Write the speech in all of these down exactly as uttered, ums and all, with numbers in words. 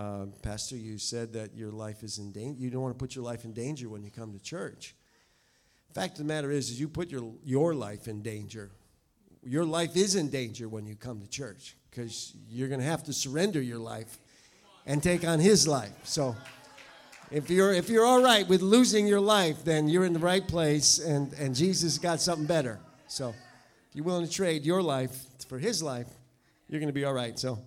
uh, Pastor, you said that your life is in danger. You don't want to put your life in danger when you come to church. Fact of the matter is, is you put your your life in danger. Your life is in danger when you come to church, because you're going to have to surrender your life and take on his life. So if you're if you're all right with losing your life, then you're in the right place, and, and Jesus got something better. So if you're willing to trade your life for his life, you're going to be all right. So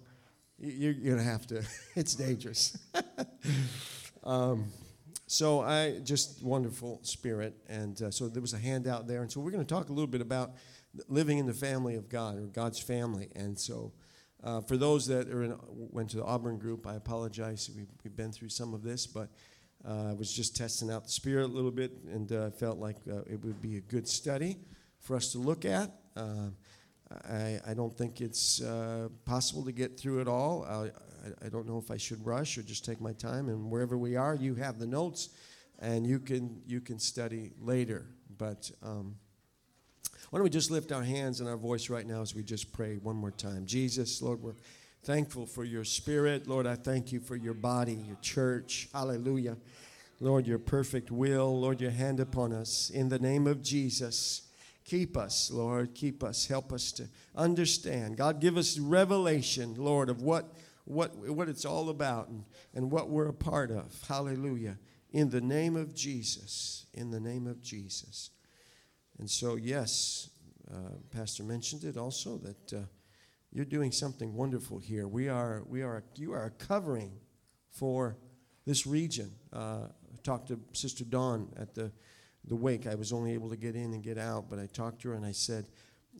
you, you're going to have to. It's dangerous. um, so I just wonderful spirit. And uh, so there was a handout there. And so we're going to talk a little bit about living in the family of God, or God's family. And so uh, for those that are in, went to the Auburn group, I apologize. We've, we've been through some of this, but uh, I was just testing out the spirit a little bit, and I uh, felt like uh, it would be a good study for us to look at. Uh, I, I don't think it's uh, possible to get through it all. I, I, I don't know if I should rush or just take my time. And wherever we are, you have the notes, and you can you can study later. But um, why don't we just lift our hands and our voice right now as we just pray one more time. Jesus, Lord, we're thankful for your spirit. Lord, I thank you for your body, your church. Hallelujah. Lord, your perfect will. Lord, your hand upon us. In the name of Jesus, keep us, Lord. Keep us. Help us to understand. God, give us revelation, Lord, of what what what it's all about and, and what we're a part of. Hallelujah. In the name of Jesus. In the name of Jesus. And so, yes, uh, Pastor mentioned it also that uh, you're doing something wonderful here. We are we are you are covering for this region. Uh, I talked to Sister Dawn at the. The wake. I was only able to get in and get out, but I talked to her and I said,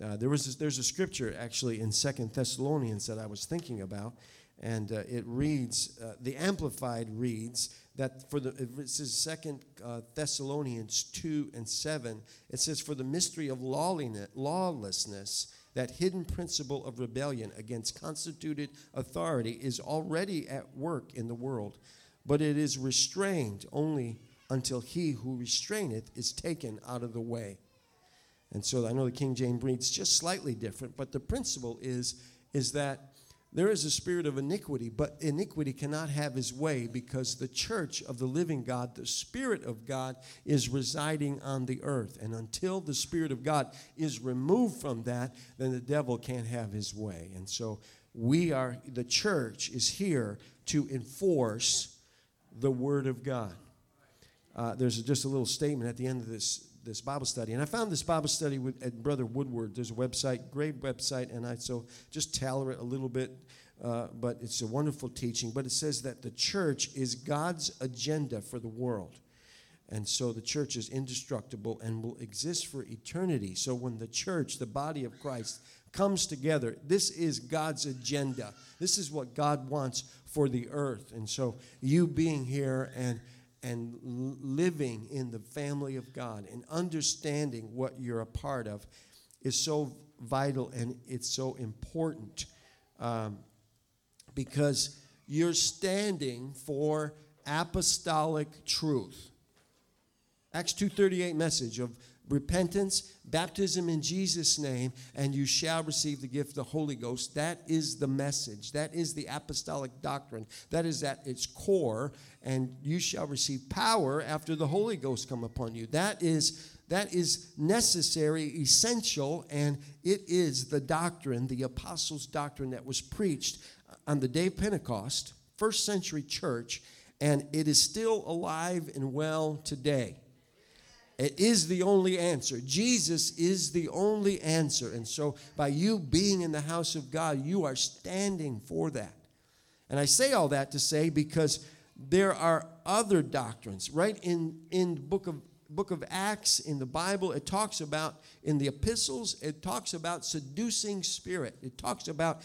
uh, there was this, there's a scripture actually in Second Thessalonians that I was thinking about, and uh, it reads, uh, the Amplified reads that for the, it says Second Thessalonians two and seven, it says, for the mystery of lawlessness, that hidden principle of rebellion against constituted authority is already at work in the world, but it is restrained only until he who restraineth is taken out of the way. And so I know the King James reads just slightly different, but the principle is, is that there is a spirit of iniquity, but iniquity cannot have his way because the church of the living God, the Spirit of God, is residing on the earth. And until the Spirit of God is removed from that, then the devil can't have his way. And so we are, the church is here to enforce the Word of God. Uh, there's just a little statement at the end of this this Bible study. And I found this Bible study with, at Brother Woodward. There's a website, great website, and I so just tailor it a little bit, uh, but it's a wonderful teaching. But it says that the church is God's agenda for the world. And so the church is indestructible and will exist for eternity. So when the church, the body of Christ, comes together, this is God's agenda. This is what God wants for the earth. And so you being here and and living in the family of God and understanding what you're a part of is so vital, and it's so important um, because you're standing for apostolic truth. Acts two thirty-eight message of repentance, baptism in Jesus' name, and you shall receive the gift of the Holy Ghost. That is the message. That is the apostolic doctrine. That is at its core, and you shall receive power after the Holy Ghost come upon you. That is that is necessary, essential, and it is the doctrine, the apostles' doctrine that was preached on the day of Pentecost, first century church, and it is still alive and well today. It is the only answer. Jesus is the only answer. And so by you being in the house of God, you are standing for that. And I say all that to say because there are other doctrines. Right in, in the book of, book of Acts, in the Bible, it talks about, in the epistles, it talks about seducing spirit. It talks about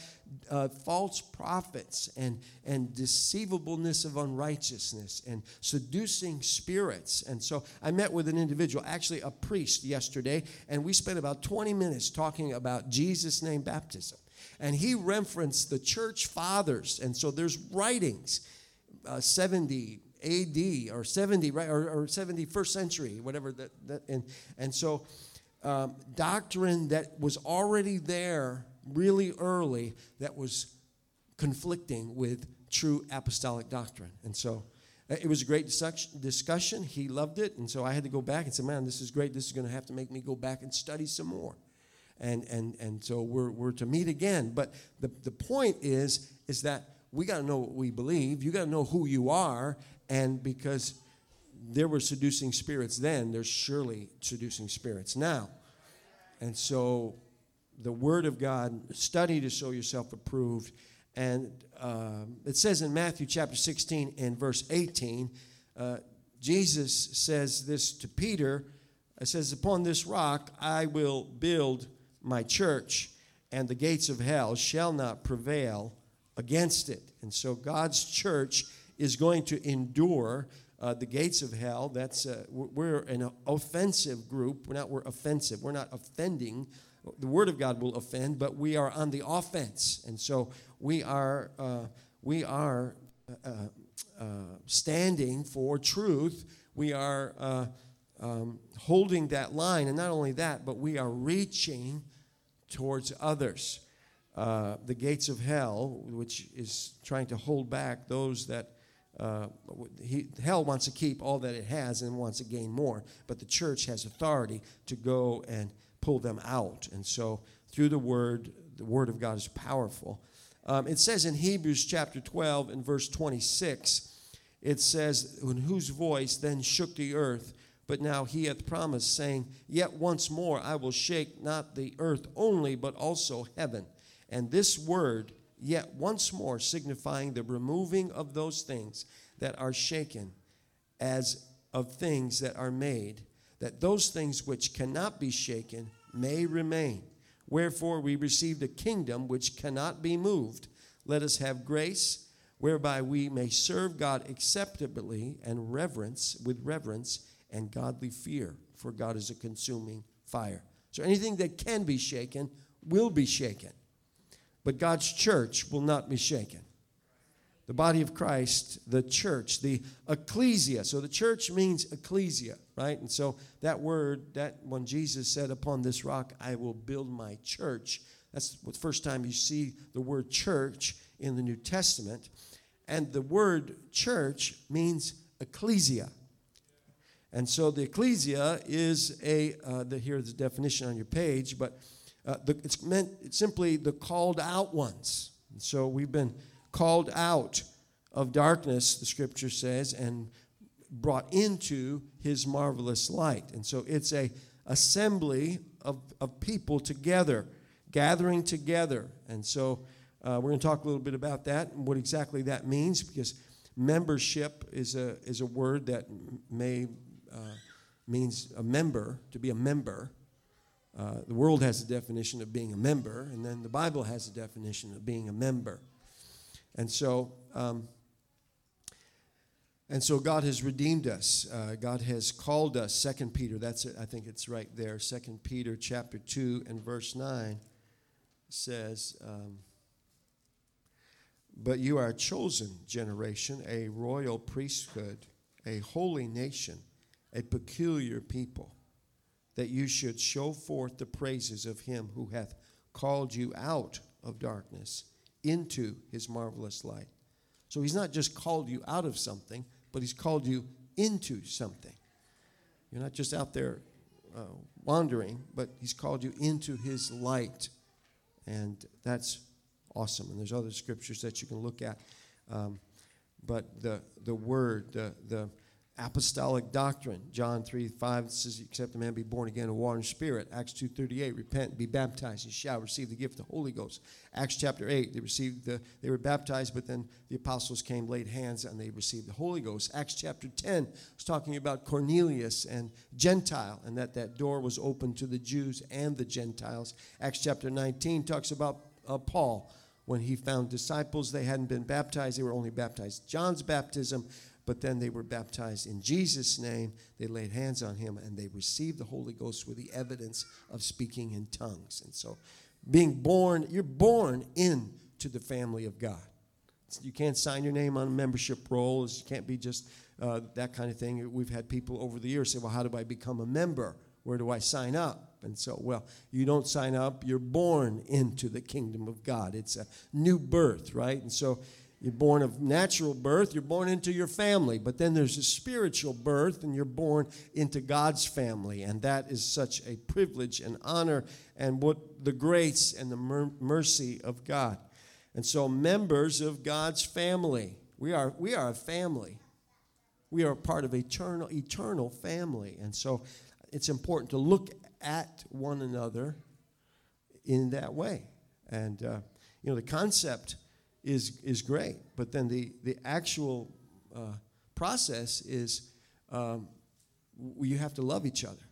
uh, false prophets and, and deceivableness of unrighteousness and seducing spirits. And so I met with an individual, actually a priest yesterday, and we spent about twenty minutes talking about Jesus' name baptism. And he referenced the church fathers. And so there's writings, uh, seventy A D or seventy, right, or, or seventy-first century, whatever that, that and and so um, doctrine that was already there really early that was conflicting with true apostolic doctrine. And so it was a great discussion. He loved it. And so I had to go back and say, man, this is great. This is going to have to make me go back and study some more. And and and so we're we're to meet again. But the, the point is, is that we got to know what we believe. You got to know who you are. And because there were seducing spirits then, there's surely seducing spirits now. And so the Word of God, study to show yourself approved. And uh, it says in Matthew chapter sixteen and verse eighteen, uh, Jesus says this to Peter. It says, upon this rock I will build my church, and the gates of hell shall not prevail against it. And so God's church is going to endure uh, the gates of hell. That's uh, we're an offensive group. We're not we're offensive. We're not offending. The Word of God will offend, but we are on the offense. And so we are uh, we are uh, uh, standing for truth. We are uh, um, holding that line. And not only that, but we are reaching towards others. Uh, the gates of hell, which is trying to hold back those that uh, he, hell wants to keep all that it has and wants to gain more. But the church has authority to go and pull them out. And so through the Word, the Word of God is powerful. Um, it says in Hebrews chapter twelve and verse twenty-six, it says, in whose voice then shook the earth, but now he hath promised, saying, yet once more I will shake not the earth only, but also heaven. And this word, yet once more, signifying the removing of those things that are shaken, as of things that are made, that those things which cannot be shaken may remain. Wherefore we received a kingdom which cannot be moved. Let us have grace, whereby we may serve God acceptably and reverence with reverence and godly fear, for God is a consuming fire. So anything that can be shaken will be shaken, but God's church will not be shaken. The body of Christ, the church, the ecclesia. So the church means ecclesia, right? And so that word, that when Jesus said, upon this rock I will build my church, that's the first time you see the word church in the New Testament. And the word church means ecclesia. And so the ecclesia is a, uh, the, here's the definition on your page, but uh, the, it's meant it's simply the called out ones. And so we've been called out of darkness, the scripture says, and brought into his marvelous light. And so it's a assembly of, of people together, gathering together. And so uh, we're going to talk a little bit about that and what exactly that means, because membership is a is a word that may uh, means a member, to be a member. Uh, the world has a definition of being a member, and then the Bible has a definition of being a member. And so, um, and so God has redeemed us. Uh, God has called us. Second Peter, that's it. I think it's right there. Second Peter, chapter two and verse nine, says, um, "But you are a chosen generation, a royal priesthood, a holy nation, a peculiar people, that you should show forth the praises of him who hath called you out of darkness into his marvelous light." So he's not just called you out of something, but he's called you into something. You're not just out there uh, wandering, but he's called you into his light. And that's awesome. And there's other scriptures that you can look at. Um, but the the word, the, the apostolic doctrine, John three five says, except a man be born again of water and spirit. Acts two thirty-eight, repent and be baptized, you shall receive the gift of the Holy Ghost. Acts chapter eight, they received the they were baptized, but then the apostles came, laid hands, and they received the Holy Ghost. Acts chapter ten was talking about Cornelius and Gentile, and that that door was open to the Jews and the Gentiles. Acts chapter nineteen talks about uh, Paul, when he found disciples, they hadn't been baptized, they were only baptized John's baptism. But then they were baptized in Jesus' name. They laid hands on him, and they received the Holy Ghost with the evidence of speaking in tongues. And so being born, you're born into the family of God. You can't sign your name on membership rolls. You can't be just uh, that kind of thing. We've had people over the years say, well, how do I become a member? Where do I sign up? And so, well, you don't sign up. You're born into the kingdom of God. It's a new birth, right? And so You're born of natural birth. You're born into your family. But then there's a spiritual birth, and you're born into God's family. And that is such a privilege and honor and what the grace and the mer- mercy of God. And so members of God's family. We are, we are a family. We are a part of eternal, eternal family. And so it's important to look at one another in that way. And, uh, you know, the concept is is great, but then the, the actual uh, process is um, you have to love each other.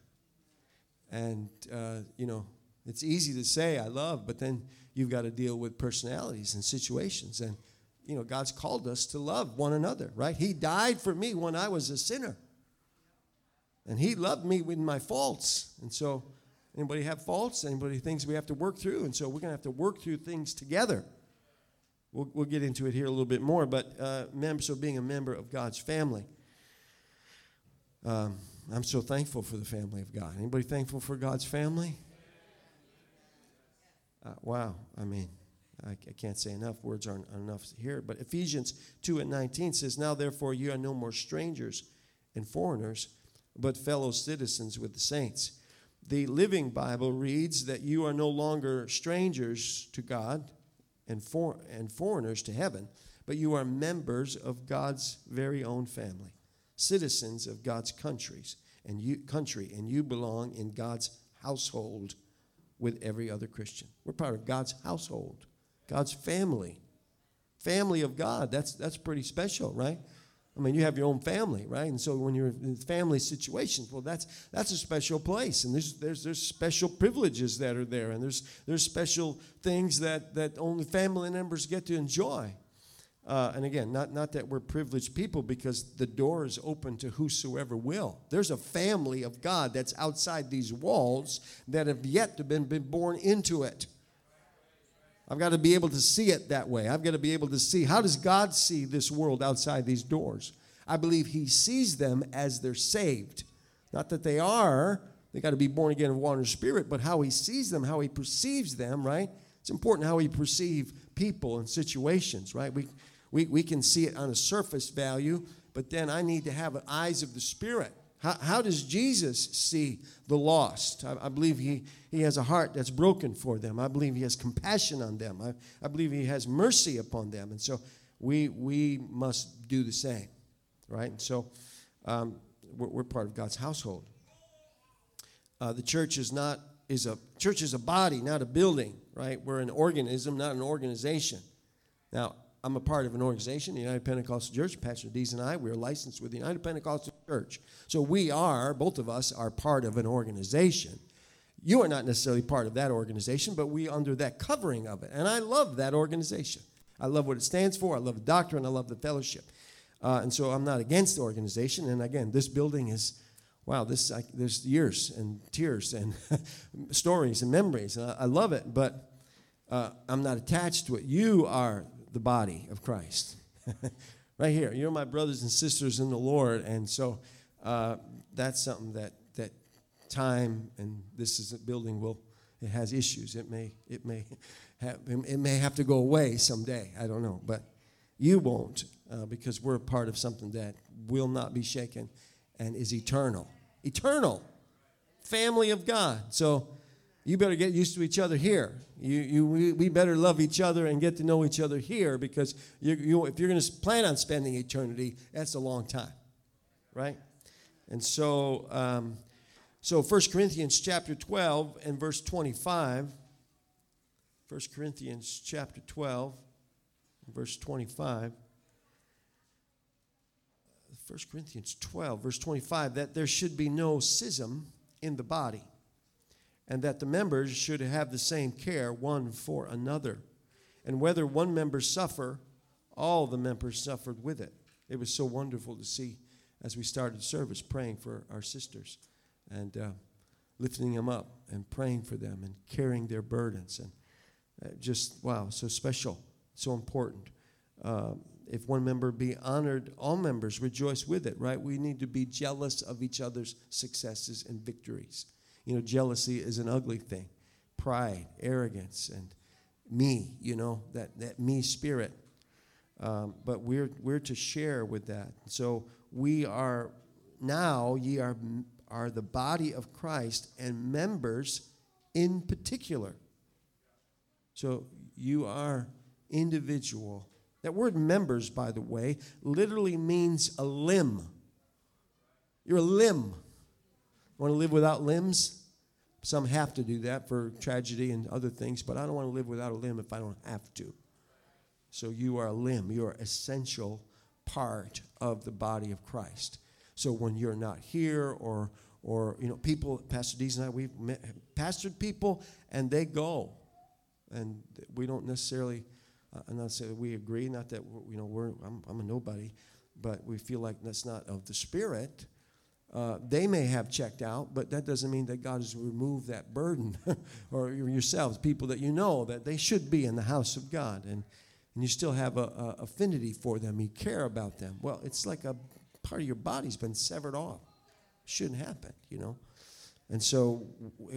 And, uh, you know, it's easy to say I love, but then you've got to deal with personalities and situations. And, you know, God's called us to love one another, right? He died for me when I was a sinner. And he loved me with my faults. And so anybody have faults? Anybody thinks we have to work through? And so we're going to have to work through things together. We'll, we'll get into it here a little bit more. But uh, mem- so being a member of God's family. Um, I'm so thankful for the family of God. Anybody thankful for God's family? Uh, wow. I mean, I, I can't say enough. Words aren't enough here. But Ephesians two and nineteen says, "Now therefore you are no more strangers and foreigners, but fellow citizens with the saints." The Living Bible reads that you are no longer strangers to God and for, and foreigners to heaven, but you are members of God's very own family, citizens of God's countries and you, country, and you belong in God's household with every other Christian. We're part of God's household, God's family, family of God. That's that's pretty special, right? I mean, you have your own family, right? And so when you're in family situations, well, that's that's a special place, and there's there's there's special privileges that are there, and there's there's special things that, that only family members get to enjoy. Uh, and again, not not that we're privileged people, because the door is open to whosoever will. There's a family of God that's outside these walls that have yet to been been born into it. I've got to be able to see it that way. I've got to be able to see, how does God see this world outside these doors? I believe he sees them as they're saved. Not that they are. They got to be born again in water and spirit, but how he sees them, how he perceives them, right? It's important how we perceive people and situations, right? We we we can see it on a surface value, but then I need to have eyes of the Spirit. How, how does Jesus see the lost? I, I believe he, he has a heart that's broken for them. I believe he has compassion on them. I, I believe he has mercy upon them. And so we we must do the same, right? And so um, we're, we're part of God's household. Uh, the church is not is a church is a body, not a building, right? We're an organism, not an organization. Now, I'm a part of an organization, the United Pentecostal Church. Pastor Dees and I, we're licensed with the United Pentecostal Church. So we are, both of us, are part of an organization. You are not necessarily part of that organization, but we are under that covering of it. And I love that organization. I love what it stands for. I love the doctrine. I love the fellowship. Uh, and so I'm not against the organization. And again, this building is, wow, this I, there's years and tears and stories and memories. And I, I love it, but uh, I'm not attached to it. You are the body of Christ. Right here. You're my brothers and sisters in the Lord. And so uh, that's something that that time, and this is a building will, it has issues. It may, it may have it may have to go away someday. I don't know. But you won't, uh, because we're a part of something that will not be shaken and is eternal. Eternal. Family of God. So you better get used to each other here. You, you, we, we better love each other and get to know each other here, because you, you, if you're going to plan on spending eternity, that's a long time, right? And so, um, so First Corinthians chapter twelve and verse twenty-five. First Corinthians chapter twelve, and verse twenty-five. First Corinthians twelve, verse twenty-five, that there should be no schism in the body, and that the members should have the same care one for another. And whether one member suffer, all the members suffered with it. It was so wonderful to see as we started service, praying for our sisters and uh, lifting them up and praying for them and carrying their burdens. And uh, just, wow, so special, so important. Uh, if one member be honored, all members rejoice with it, right? We need to be jealous of each other's successes and victories. You know, jealousy is an ugly thing. Pride, arrogance, and me, you know, that, that me spirit. Um, but we're we're to share with that. So we are now ye are are the body of Christ and members in particular. So you are individual. That word members, by the way, literally means a limb. You're a limb. Want to live without limbs? Some have to do that for tragedy and other things, but I don't want to live without a limb if I don't have to. So you are a limb. You are an essential part of the body of Christ. So when you're not here or, or you know, people, Pastor Dees and I, we've met, pastored people, and they go. And we don't necessarily, uh, not say we agree, not that, we're, you know, we're I'm, I'm a nobody, but we feel like that's not of the Spirit. Uh, they may have checked out, but that doesn't mean that God has removed that burden or yourselves, people that you know that they should be in the house of God, and, and you still have a, a affinity for them. You care about them. Well, it's like a part of your body's been severed off. Shouldn't happen, you know. And so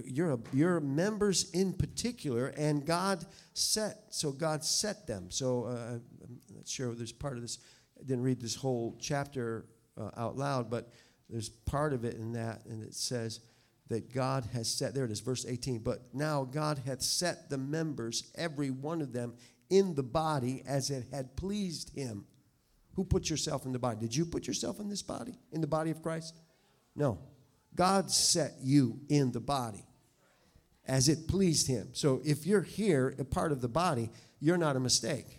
you're a, you're members in particular, and God set so God set them. So uh, I'm not sure there's part of this. I didn't read this whole chapter uh, out loud, but there's part of it in that, and it says that God has set, there it is, verse eighteen, but now God hath set the members, every one of them, in the body as it had pleased him. Who put yourself in the body? Did you put yourself in this body, in the body of Christ? No. God set you in the body as it pleased him. So if you're here, a part of the body, you're not a mistake.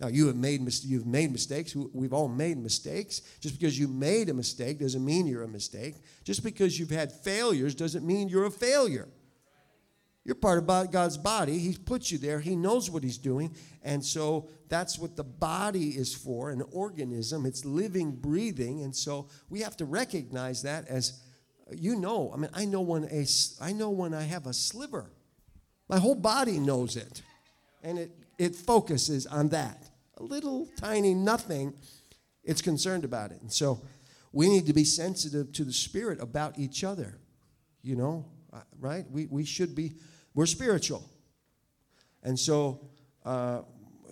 Now, you have made mis- you've made mistakes. We've all made mistakes. Just because you made a mistake doesn't mean you're a mistake. Just because you've had failures doesn't mean you're a failure. You're part of God's body. He put you there. He knows what he's doing. And so that's what the body is for, an organism. It's living, breathing. And so we have to recognize that as, you know, I mean, I know when, a, I, know when I have a sliver. My whole body knows it. And it, it focuses on that. A little tiny nothing, it's concerned about it. And so we need to be sensitive to the Spirit about each other, you know, right? We we should be, we're spiritual. And so uh,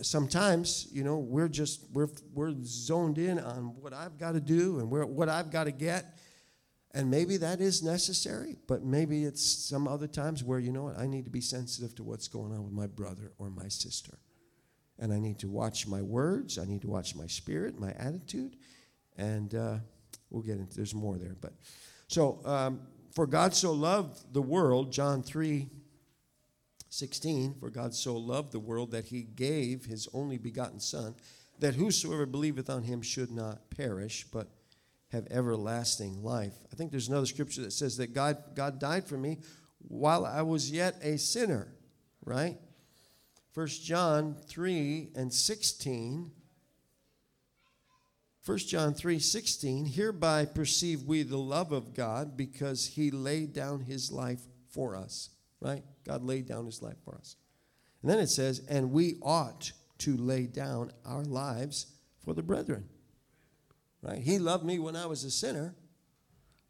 sometimes, you know, we're just, we're we're zoned in on what I've got to do and where what I've got to get. And maybe that is necessary, but maybe it's some other times where, you know what, I need to be sensitive to what's going on with my brother or my sister. And I need to watch my words. I need to watch my spirit, my attitude. And uh, we'll get into, there's more there. But so, um, for God so loved the world, John three sixteen, for God so loved the world that he gave his only begotten Son, that whosoever believeth on him should not perish, but have everlasting life. I think there's another scripture that says that God, God died for me while I was yet a sinner, right? First John three and sixteen. First John three sixteen, hereby perceive we the love of God, because he laid down his life for us, right? God laid down his life for us. And then it says, and we ought to lay down our lives for the brethren, right? He loved me when I was a sinner,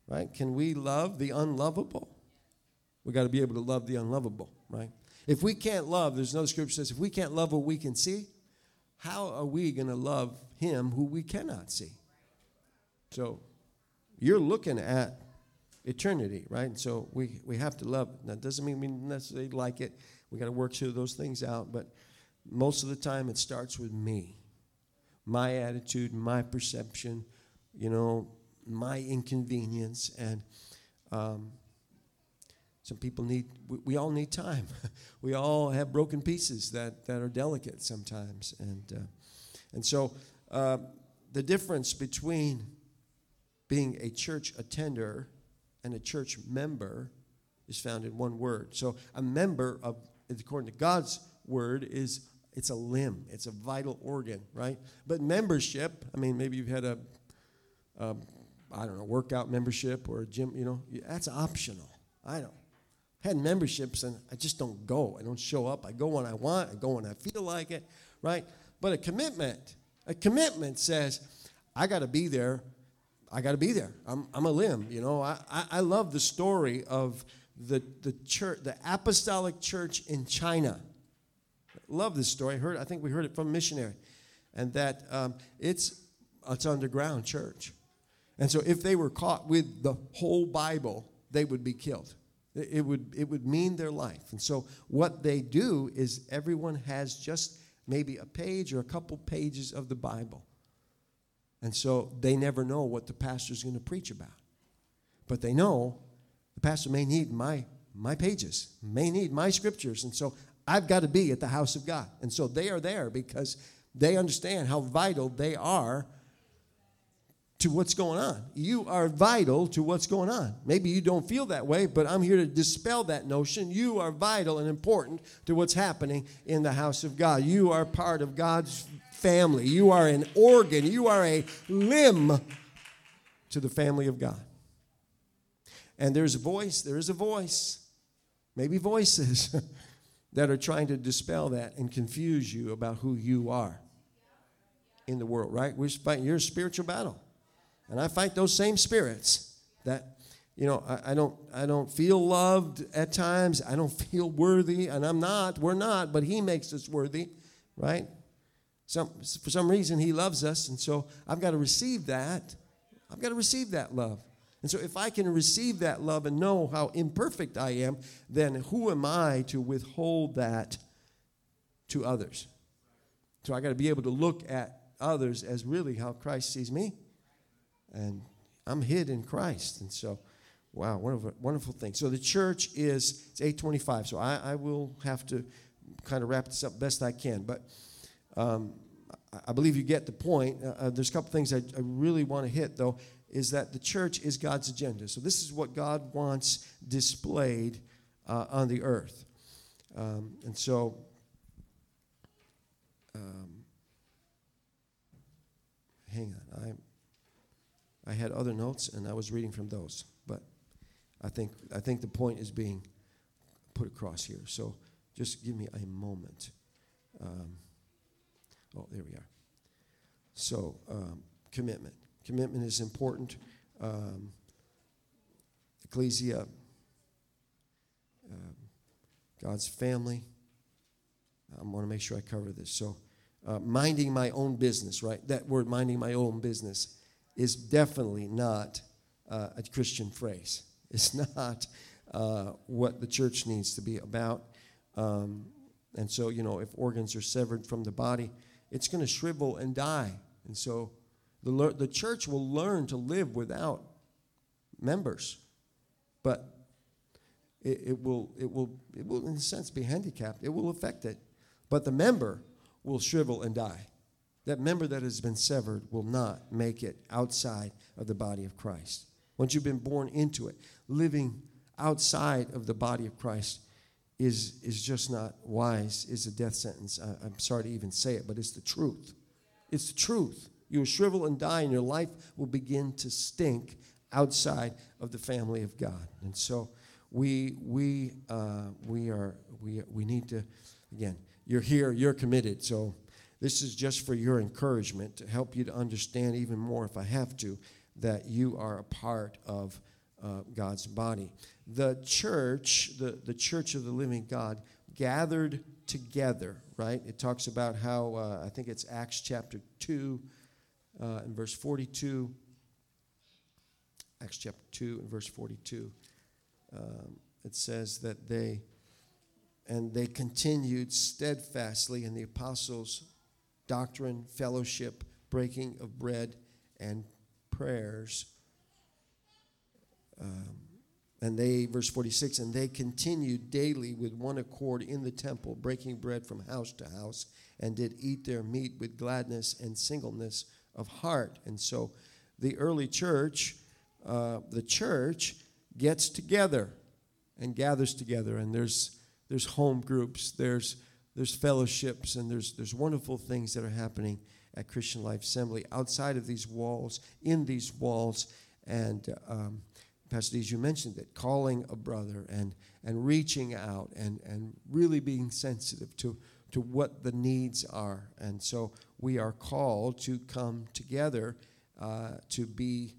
right? Can we love the unlovable? We got to be able to love the unlovable, right? If we can't love, there's another scripture that says, if we can't love what we can see, how are we going to love him who we cannot see? So you're looking at eternity, right? And so we, we have to love it. That doesn't mean we necessarily like it. We got to work through those things out. But most of the time it starts with me, my attitude, my perception, you know, my inconvenience. And um Some people need, we, we all need time. We all have broken pieces that, that are delicate sometimes. And uh, and so uh, the difference between being a church attender and a church member is found in one word. So a member, of, according to God's word, is it's a limb. It's a vital organ, right? But membership, I mean, maybe you've had a, a I don't know, workout membership or a gym, you know. That's optional. I don't. Had memberships, and I just don't go. I don't show up. I go when I want. I go when I feel like it, right? But a commitment, a commitment says, I got to be there. I got to be there. I'm I'm a limb, you know. I, I, I love the story of the the church, the apostolic church in China. I love this story. I heard. I think we heard it from a missionary. and that um, it's it's underground church. And so if they were caught with the whole Bible, they would be killed. It would it would mean their life. And so what they do is everyone has just maybe a page or a couple pages of the Bible. And so they never know what the pastor's going to preach about. But they know the pastor may need my my pages, may need my scriptures. And so I've got to be at the house of God. And so they are there because they understand how vital they are to what's going on. You are vital to what's going on. Maybe you don't feel that way, but I'm here to dispel that notion. You are vital and important to what's happening in the house of God. You are part of God's family. You are an organ. You are a limb to the family of God. And there's a voice, there is a voice, maybe voices that are trying to dispel that and confuse you about who you are in the world, right? We're fighting your spiritual battle. And I fight those same spirits that, you know, I, I don't I don't feel loved at times. I don't feel worthy, and I'm not. We're not, but he makes us worthy, right? Some, for some reason, he loves us, and so I've got to receive that. I've got to receive that love. And so if I can receive that love and know how imperfect I am, then who am I to withhold that to others? So I got to be able to look at others as really how Christ sees me. And I'm hid in Christ. And so, wow, wonderful, wonderful thing. So the church is, it's eight twenty-five. So I, I will have to kind of wrap this up best I can. But um, I believe you get the point. Uh, there's a couple things I, I really want to hit, though, is that the church is God's agenda. So this is what God wants displayed uh, on the earth. Um, and so... Um, hang on, I'm... I had other notes, and I was reading from those. But I think I think the point is being put across here. So just give me a moment. Um, oh, there we are. So um, commitment. Commitment is important. Um, ecclesia, um, God's family. I want to make sure I cover this. So uh, minding my own business, right? That word, minding my own business, is definitely not uh, a Christian phrase. It's not uh, what the church needs to be about. Um, and so, you know, if organs are severed from the body, it's going to shrivel and die. And so the le- the church will learn to live without members. But it, it will, it will, it will, in a sense, be handicapped. It will affect it. But the member will shrivel and die. That member that has been severed will not make it outside of the body of Christ. Once you've been born into it, living outside of the body of Christ is, is just not wise, is a death sentence. I, I'm sorry to even say it, but it's the truth. It's the truth. You will shrivel and die, and your life will begin to stink outside of the family of God. And so we we uh, we are we we need to, again, you're here, you're committed, so... This is just for your encouragement, to help you to understand even more, if I have to, that you are a part of uh, God's body. The church, the, the church of the living God, gathered together, right? It talks about how, uh, I think it's Acts chapter two uh, and verse forty-two. Acts chapter two and verse forty-two. Um, it says that they, and they continued steadfastly in the apostles' doctrine, fellowship, breaking of bread, and prayers. Um, and they, verse forty-six, and they continued daily with one accord in the temple, breaking bread from house to house, and did eat their meat with gladness and singleness of heart. And so the early church, uh, the church gets together and gathers together. And there's there's home groups, there's There's fellowships, and there's there's wonderful things that are happening at Christian Life Assembly outside of these walls, in these walls. And um, Pastor Dees, you mentioned that calling a brother and and reaching out and and really being sensitive to to what the needs are. And so we are called to come together uh, to be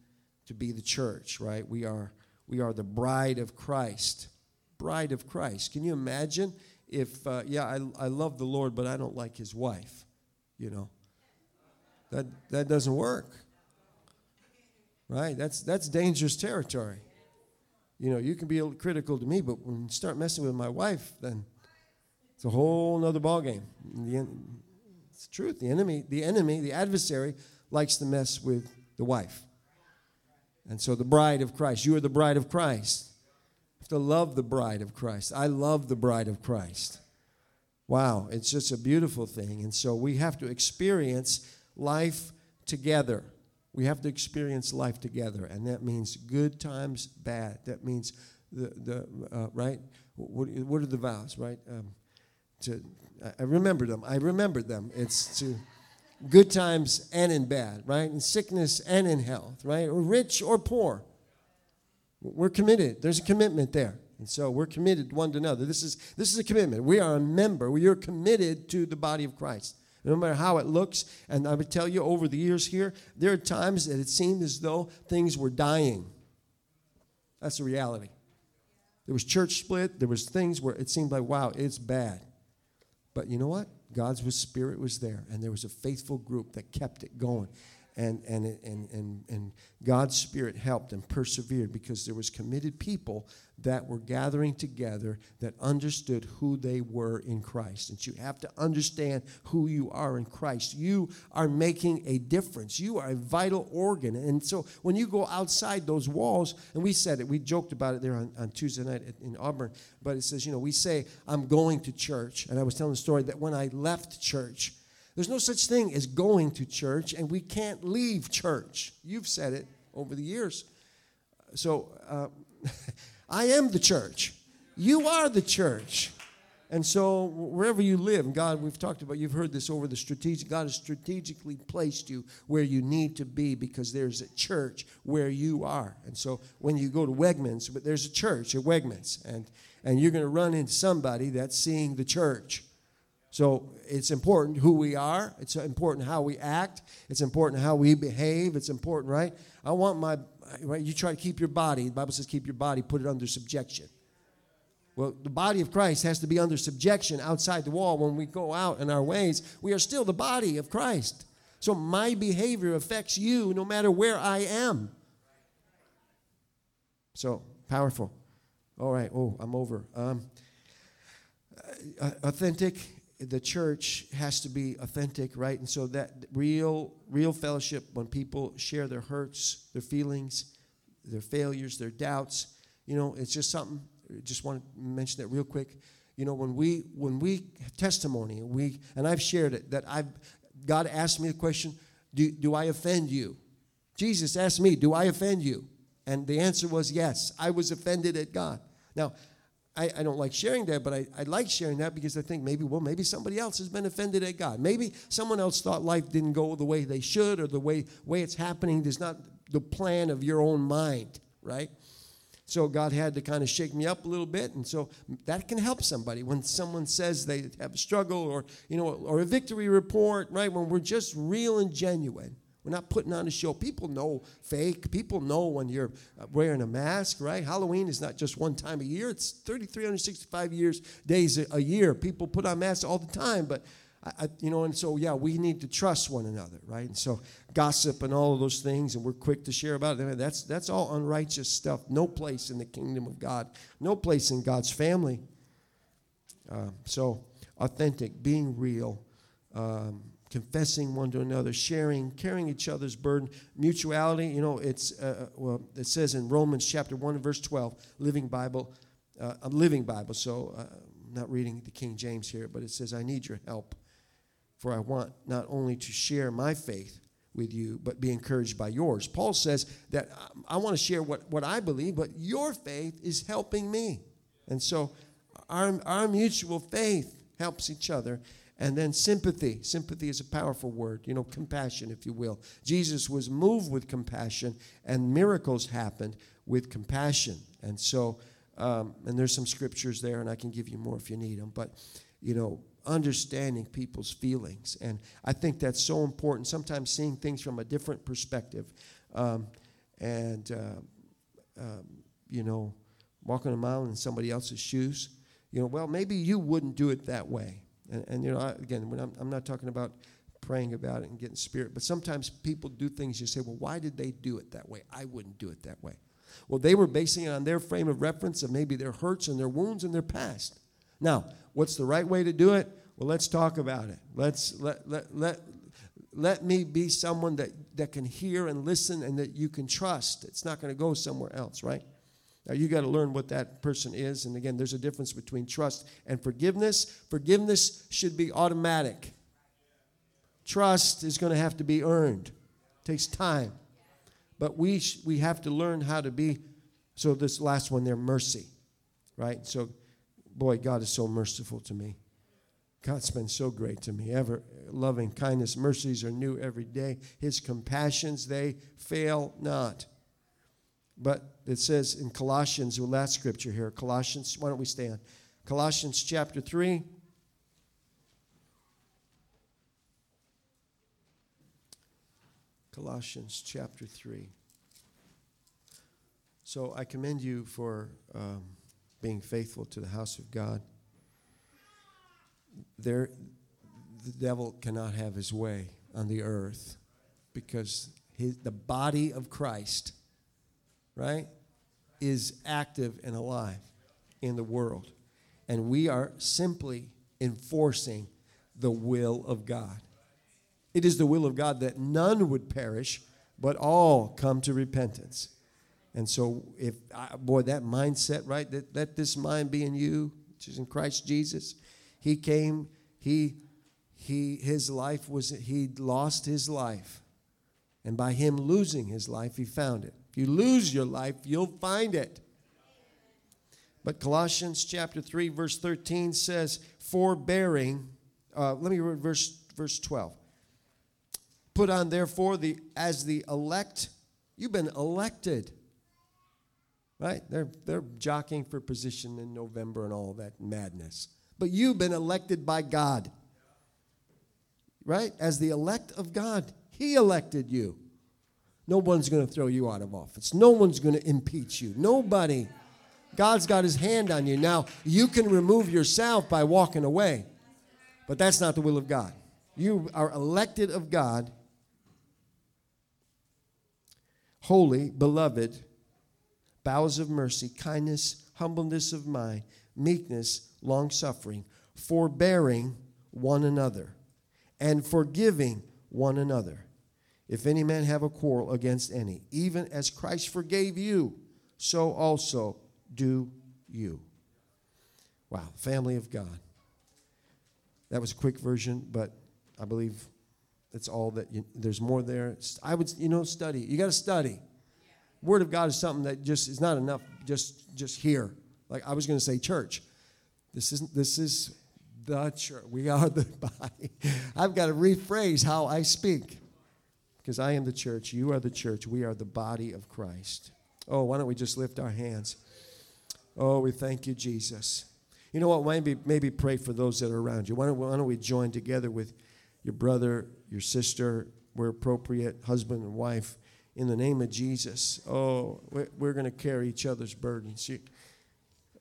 to be the church, right? We are we are the bride of Christ, bride of Christ. Can you imagine? If, uh, yeah, I I love the Lord, but I don't like his wife, you know. That that doesn't work. Right? That's that's dangerous territory. You know, you can be critical to me, but when you start messing with my wife, then it's a whole other ballgame. It's the truth. The enemy, the enemy, the adversary likes to mess with the wife. And so the bride of Christ, you are the bride of Christ. You have to love the bride of Christ. I love the bride of Christ. Wow, it's just a beautiful thing. And so we have to experience life together. We have to experience life together, and that means good times, bad. That means the the uh, right. What, what are the vows, right? Um, to I remembered them. I remembered them. It's to good times and in bad, right? In sickness and in health, right? Or rich or poor. We're committed. There's a commitment there, and so we're committed one to another. This is this is a commitment. We are a member. We are committed to the body of Christ. No matter how it looks, and I would tell you over the years here, there are times that it seemed as though things were dying. That's the reality. There was church split. There was things where it seemed like, wow, it's bad. But you know what? God's Spirit was there, and there was a faithful group that kept it going. And, and, and, and, and God's Spirit helped and persevered because there was committed people that were gathering together that understood who they were in Christ. And you have to understand who you are in Christ. You are making a difference. You are a vital organ. And so when you go outside those walls, and we said it, we joked about it there on, on Tuesday night at, in Auburn, but it says, you know, we say, I'm going to church. And I was telling the story that when I left church, there's no such thing as going to church, and we can't leave church. You've said it over the years. So uh, I am the church. You are the church. And so wherever you live, and God, we've talked about, you've heard this over the strategic, God has strategically placed you where you need to be because there's a church where you are. And so when you go to Wegmans, but there's a church at Wegmans, and, and you're going to run into somebody that's seeing the church. So it's important who we are. It's important how we act. It's important how we behave. It's important, right? I want my, right? You try to keep your body. The Bible says keep your body, put it under subjection. Well, the body of Christ has to be under subjection outside the wall. When we go out in our ways, we are still the body of Christ. So my behavior affects you no matter where I am. So powerful. All right. Oh, I'm over. Um, authentic. The church has to be authentic, right? And so that real real fellowship, when people share their hurts, their feelings, their failures, their doubts, you know, it's just something. Just want to mention that real quick. You know, when we when we have testimony, we and I've shared it, that I've God asked me the question, do, do I offend you? Jesus asked me, do I offend you? And the answer was yes. I was offended at God. Now, I, I don't like sharing that, but I, I like sharing that because I think maybe, well, maybe somebody else has been offended at God. Maybe someone else thought life didn't go the way they should, or the way, way it's happening is not the plan of your own mind, right? So God had to kind of shake me up a little bit, and so that can help somebody when someone says they have a struggle, or, you know, or a victory report, right? When we're just real and genuine. We're not putting on a show. People know fake. People know when you're wearing a mask, right? Halloween is not just one time a year. It's three thousand three hundred sixty-five years, days a, a year. People put on masks all the time. But, I, I, you know, and so, yeah, we need to trust one another, right? And so gossip and all of those things, and we're quick to share about it. I mean, that's, that's all unrighteous stuff. No place in the kingdom of God. No place in God's family. Uh, so authentic, being real, um, confessing one to another, sharing, carrying each other's burden, mutuality. You know, it's uh, well, it says in Romans chapter one, verse twelve, Living Bible, uh, a Living Bible. So uh, I'm not reading the King James here, but it says, "I need your help, for I want not only to share my faith with you, but be encouraged by yours." Paul says that I, I want to share what what I believe, but your faith is helping me, and so our our mutual faith helps each other. And then sympathy. Sympathy is a powerful word, you know, compassion, if you will. Jesus was moved with compassion, and miracles happened with compassion. And so, um, and there's some scriptures there, and I can give you more if you need them. But, you know, understanding people's feelings. And I think that's so important, sometimes seeing things from a different perspective. Um, and, uh, um, you know, walking a mile in somebody else's shoes. You know, well, maybe you wouldn't do it that way. And, and, you know, I, again, when I'm, I'm not talking about praying about it and getting spirit. But sometimes people do things you say, well, why did they do it that way? I wouldn't do it that way. Well, they were basing it on their frame of reference of maybe their hurts and their wounds and their past. Now, what's the right way to do it? Well, let's talk about it. Let's let let let let me be someone that, that can hear and listen and that you can trust. It's not going to go somewhere else, right? Now, you got to learn what that person is. And again, there's a difference between trust and forgiveness. Forgiveness should be automatic. Trust is going to have to be earned. It takes time. But we sh- we have to learn how to be, so this last one there, mercy, right? So, boy, God is so merciful to me. God's been so great to me. Ever loving kindness, mercies are new every day. His compassions, they fail not. But it says in Colossians, the last scripture here, Colossians, why don't we stand? Colossians chapter three. Colossians chapter three. So I commend you for um, being faithful to the house of God. There, the devil cannot have his way on the earth because his, the body of Christ, right, is active and alive in the world. And we are simply enforcing the will of God. It is the will of God that none would perish, but all come to repentance. And so, if I, boy, that mindset, right? That let this mind be in you, which is in Christ Jesus. He came. He, he, his life was. He lost his life, and by him losing his life, he found it. If you lose your life, you'll find it. But Colossians chapter three, verse thirteen says, "Forbearing." Uh, let me read verse verse twelve. Put on, therefore, the as the elect. You've been elected. Right? They're, they're jockeying for position in November and all that madness. But you've been elected by God. Right? As the elect of God. He elected you. No one's going to throw you out of office. No one's going to impeach you. Nobody. God's got his hand on you. Now, you can remove yourself by walking away. But that's not the will of God. You are elected of God. Holy, beloved, bowels of mercy, kindness, humbleness of mind, meekness, long-suffering, forbearing one another, and forgiving one another. If any man have a quarrel against any, even as Christ forgave you, so also do you. Wow, family of God. That was a quick version, but I believe that's all that you, there's more there. I would, you know, study. You got to study. Word of God is something that just is not enough. Just, just here. Like I was going to say, church. This isn't. This is the church. We are the body. I've got to rephrase how I speak, because I am the church. You are the church. We are the body of Christ. Oh, why don't we just lift our hands? Oh, we thank you, Jesus. You know what? Maybe, maybe pray for those that are around you. Why don't, why don't we join together with your brother, your sister, where appropriate, husband and wife, in the name of Jesus. Oh, we're going to carry each other's burdens.